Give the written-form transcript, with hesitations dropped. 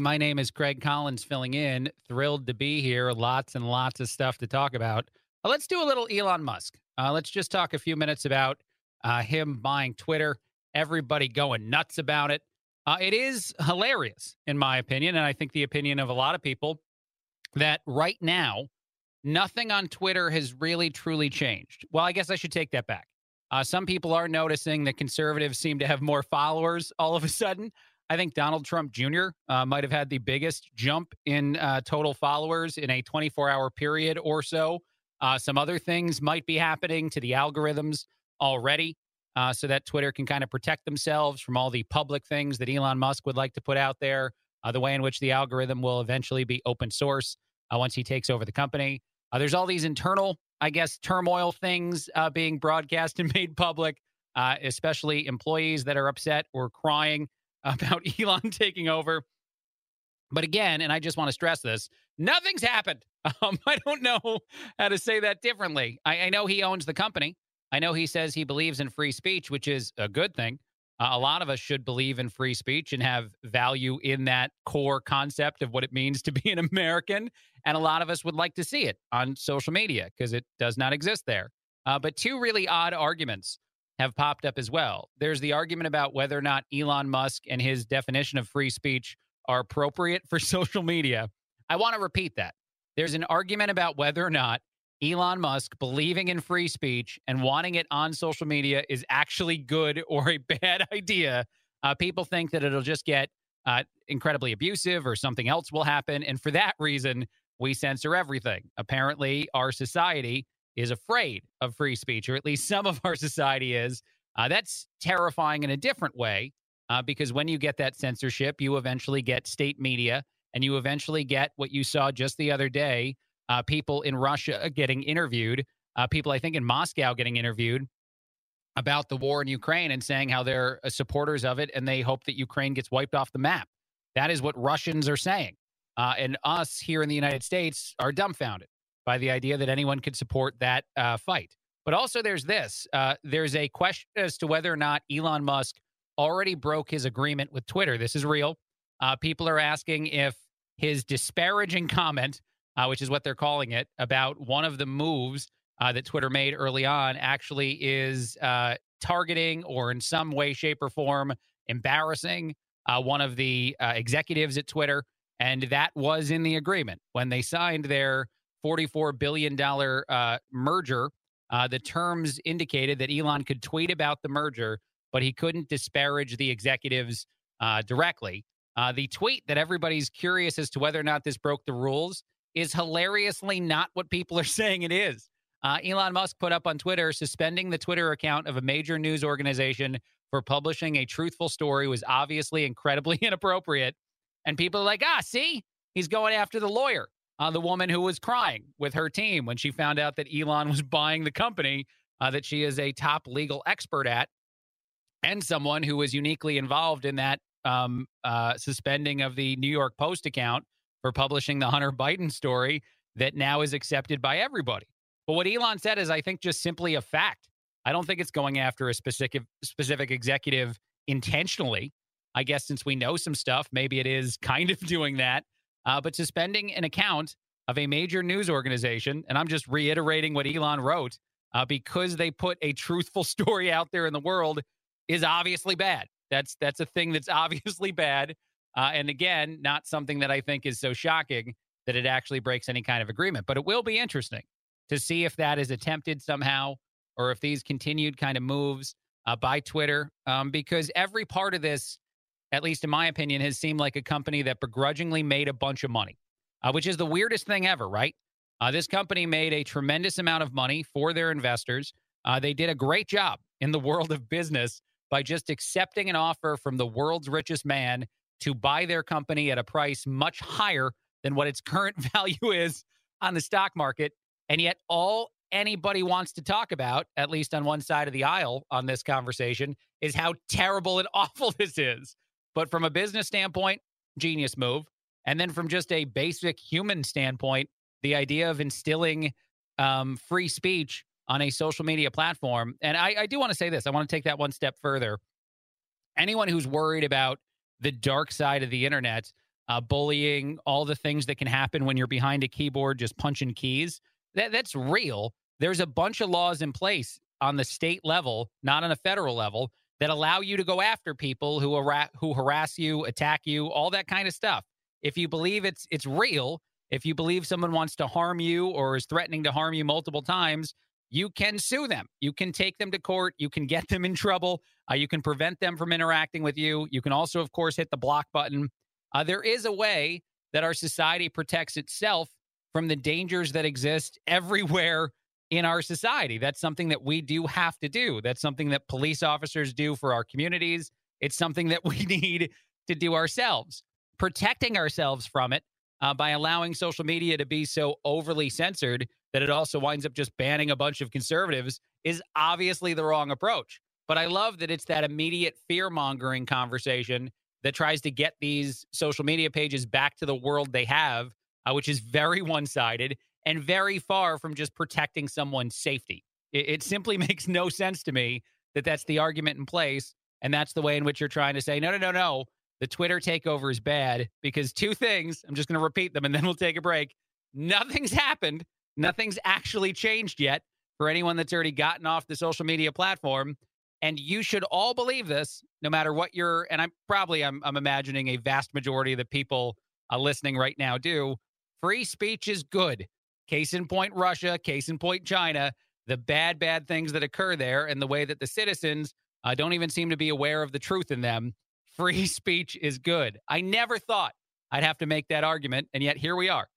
My name is Craig Collins filling in. Thrilled to be here. Lots and lots of stuff to talk about. Let's do a little Elon Musk. Let's just talk a few minutes about him buying Twitter. Everybody going nuts about it. It is hilarious, in my opinion, and I think the opinion of a lot of people, that right now, nothing on Twitter has really truly changed. Well, I guess I should take that back. Some people are noticing that conservatives seem to have more followers all of a sudden. I think Donald Trump Jr. Might have had the biggest jump in total followers in a 24-hour period or so. Some other things might be happening to the algorithms already so that Twitter can kind of protect themselves from all the public things that Elon Musk would like to put out there, the way in which the algorithm will eventually be open source once he takes over the company. There's all these internal, I guess, turmoil things being broadcast and made public, especially employees that are upset or crying about Elon taking over. But again, and I just want to stress this, nothing's happened. I don't know how to say that differently. I know he owns the company. I know he says he believes in free speech, which is a good thing. A lot of us should believe in free speech and have value in that core concept of what it means to be an American. And a lot of us would like to see it on social media because it does not exist there. But two really odd arguments have popped up as well. There's the argument about whether or not Elon Musk and his definition of free speech are appropriate for social media. I want to repeat that. There's an argument about whether or not Elon Musk believing in free speech and wanting it on social media is actually good or a bad idea. People think that it'll just get incredibly abusive or something else will happen. And for that reason, we censor everything. Apparently, our society is afraid of free speech, or at least some of our society is. That's terrifying in a different way, because when you get that censorship, you eventually get state media, and you eventually get what you saw just the other day, people in Russia getting interviewed, people I think in Moscow getting interviewed about the war in Ukraine and saying how they're supporters of it, and they hope that Ukraine gets wiped off the map. That is what Russians are saying. And us here in the United States are dumbfounded by the idea that anyone could support that fight. But also there's this. There's a question as to whether or not Elon Musk already broke his agreement with Twitter. This is real. People are asking if his disparaging comment, which is what they're calling it, about one of the moves that Twitter made early on actually is targeting or in some way, shape, or form embarrassing one of the executives at Twitter. And that was in the agreement when they signed their $44 billion merger. The terms indicated that Elon could tweet about the merger, but he couldn't disparage the executives directly. The tweet that everybody's curious as to whether or not this broke the rules is hilariously not what people are saying it is. Elon Musk put up on Twitter, suspending the Twitter account of a major news organization for publishing a truthful story was obviously incredibly inappropriate. And people are like, see, he's going after the lawyer. The woman who was crying with her team when she found out that Elon was buying the company that she is a top legal expert at, and someone who was uniquely involved in that suspending of the New York Post account for publishing the Hunter Biden story that now is accepted by everybody. But what Elon said is, I think, just simply a fact. I don't think it's going after a specific executive intentionally. I guess since we know some stuff, maybe it is kind of doing that. But suspending an account of a major news organization, and I'm just reiterating what Elon wrote, because they put a truthful story out there in the world, is obviously bad. That's a thing that's obviously bad. And again, not something that I think is so shocking that it actually breaks any kind of agreement. But it will be interesting to see if that is attempted somehow, or if these continued kind of moves by Twitter, because every part of this, at least in my opinion, has seemed like a company that begrudgingly made a bunch of money, which is the weirdest thing ever, right? This company made a tremendous amount of money for their investors. They did a great job in the world of business by just accepting an offer from the world's richest man to buy their company at a price much higher than what its current value is on the stock market. And yet all anybody wants to talk about, at least on one side of the aisle on this conversation, is how terrible and awful this is. But from a business standpoint, genius move. And then from just a basic human standpoint, the idea of instilling free speech on a social media platform. And I do want to say this. I want to take that one step further. Anyone who's worried about the dark side of the internet bullying, all the things that can happen when you're behind a keyboard just punching keys. That's real. There's a bunch of laws in place on the state level, not on a federal level, that allow you to go after people who harass you, attack you, all that kind of stuff. If you believe it's real, if you believe someone wants to harm you or is threatening to harm you multiple times, you can sue them. You can take them to court. You can get them in trouble. You can prevent them from interacting with you. You can also, of course, hit the block button. There is a way that our society protects itself from the dangers that exist everywhere in our society. That's something that we do have to do. That's something that police officers do for our communities. It's something that we need to do ourselves. Protecting ourselves from it by allowing social media to be so overly censored that it also winds up just banning a bunch of conservatives is obviously the wrong approach. But I love that it's that immediate fear-mongering conversation that tries to get these social media pages back to the world they have, which is very one-sided and very far from just protecting someone's safety. It simply makes no sense to me that that's the argument in place, and that's the way in which you're trying to say, no, the Twitter takeover is bad, because two things, I'm just going to repeat them, and then we'll take a break. Nothing's happened. Nothing's actually changed yet for anyone that's already gotten off the social media platform, and you should all believe this, no matter what you're, and I'm imagining a vast majority of the people listening right now do. Free speech is good. Case in point, Russia. Case in point, China. The bad things that occur there and the way that the citizens don't even seem to be aware of the truth in them. Free speech is good. I never thought I'd have to make that argument, and yet here we are.